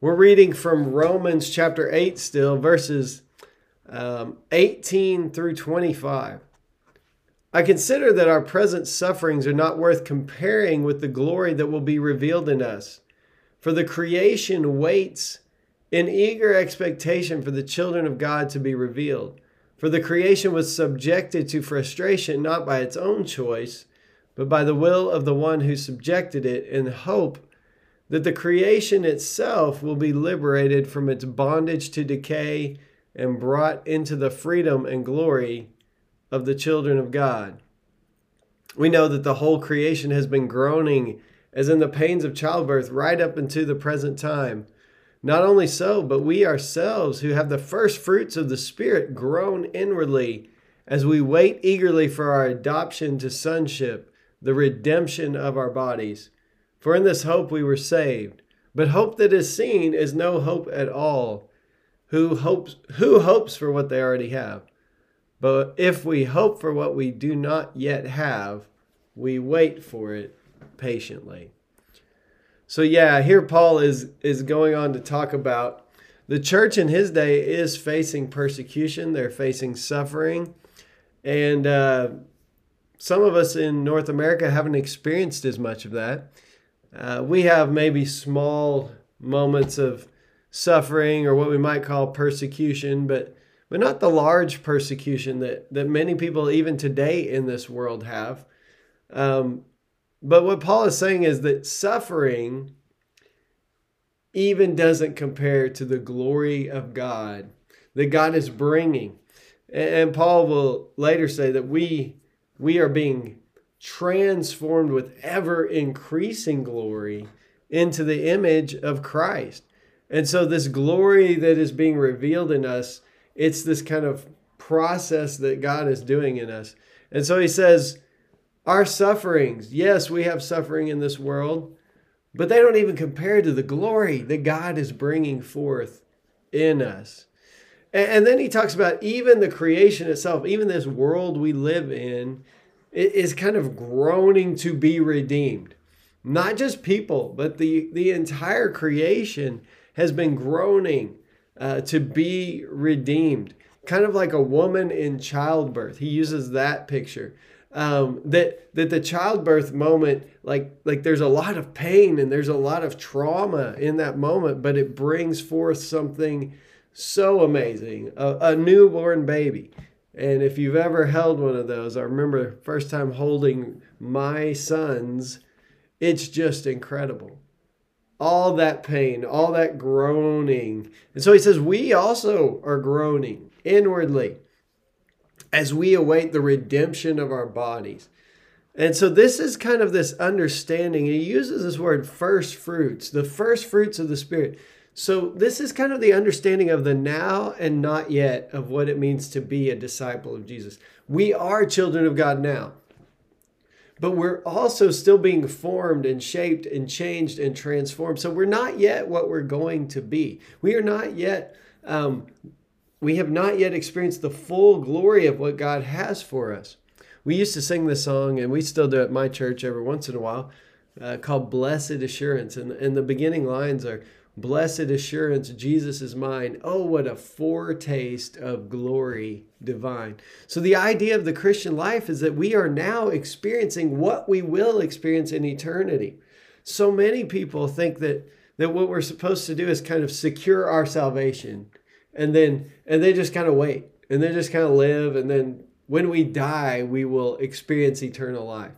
We're reading from Romans chapter 8 still, verses 18 through 25. I consider that our present sufferings are not worth comparing with the glory that will be revealed in us. For the creation waits in eager expectation for the children of God to be revealed. For the creation was subjected to frustration, not by its own choice, but by the will of the one who subjected it, in hope that the creation itself will be liberated from its bondage to decay and brought into the freedom and glory of the children of God. We know that the whole creation has been groaning as in the pains of childbirth right up into the present time. Not only so, but we ourselves who have the first fruits of the Spirit groan inwardly as we wait eagerly for our adoption to sonship, the redemption of our bodies. For in this hope we were saved. But hope that is seen is no hope at all. Who hopes for what they already have? But if we hope for what we do not yet have, we wait for it patiently. So yeah, here Paul is going on to talk about the church in his day is facing persecution. They're facing suffering. And some of us in North America haven't experienced as much of that. We have maybe small moments of suffering or what we might call persecution, but not the large persecution that many people even today in this world have. But what Paul is saying is that suffering even doesn't compare to the glory of God that God is bringing. And Paul will later say that we are being transformed with ever-increasing glory into the image of Christ. And so this glory that is being revealed in us, it's this kind of process that God is doing in us. And so he says, our sufferings, yes, we have suffering in this world, but they don't even compare to the glory that God is bringing forth in us. And then he talks about even the creation itself, even this world we live in, it is kind of groaning to be redeemed. Not just people, but the entire creation has been groaning to be redeemed. Kind of like a woman in childbirth. He uses that picture. That the childbirth moment, like there's a lot of pain and there's a lot of trauma in that moment, but it brings forth something so amazing, a newborn baby. And if you've ever held one of those, I remember first time holding my son's, it's just incredible. All that pain, all that groaning. And so he says, we also are groaning inwardly as we await the redemption of our bodies. And so this is kind of this understanding. He uses this word first fruits, the first fruits of the Spirit. So this is kind of the understanding of the now and not yet of what it means to be a disciple of Jesus. We are children of God now, but we're also still being formed and shaped and changed and transformed. So we're not yet what we're going to be. We are not yet, we have not yet experienced the full glory of what God has for us. We used to sing this song, and we still do it at my church every once in a while, called Blessed Assurance. And the beginning lines are, "Blessed assurance, Jesus is mine. Oh, what a foretaste of glory divine." So the idea of the Christian life is that we are now experiencing what we will experience in eternity. So many people think that what we're supposed to do is kind of secure our salvation. And they just kind of wait. And they just kind of live. And then when we die, we will experience eternal life.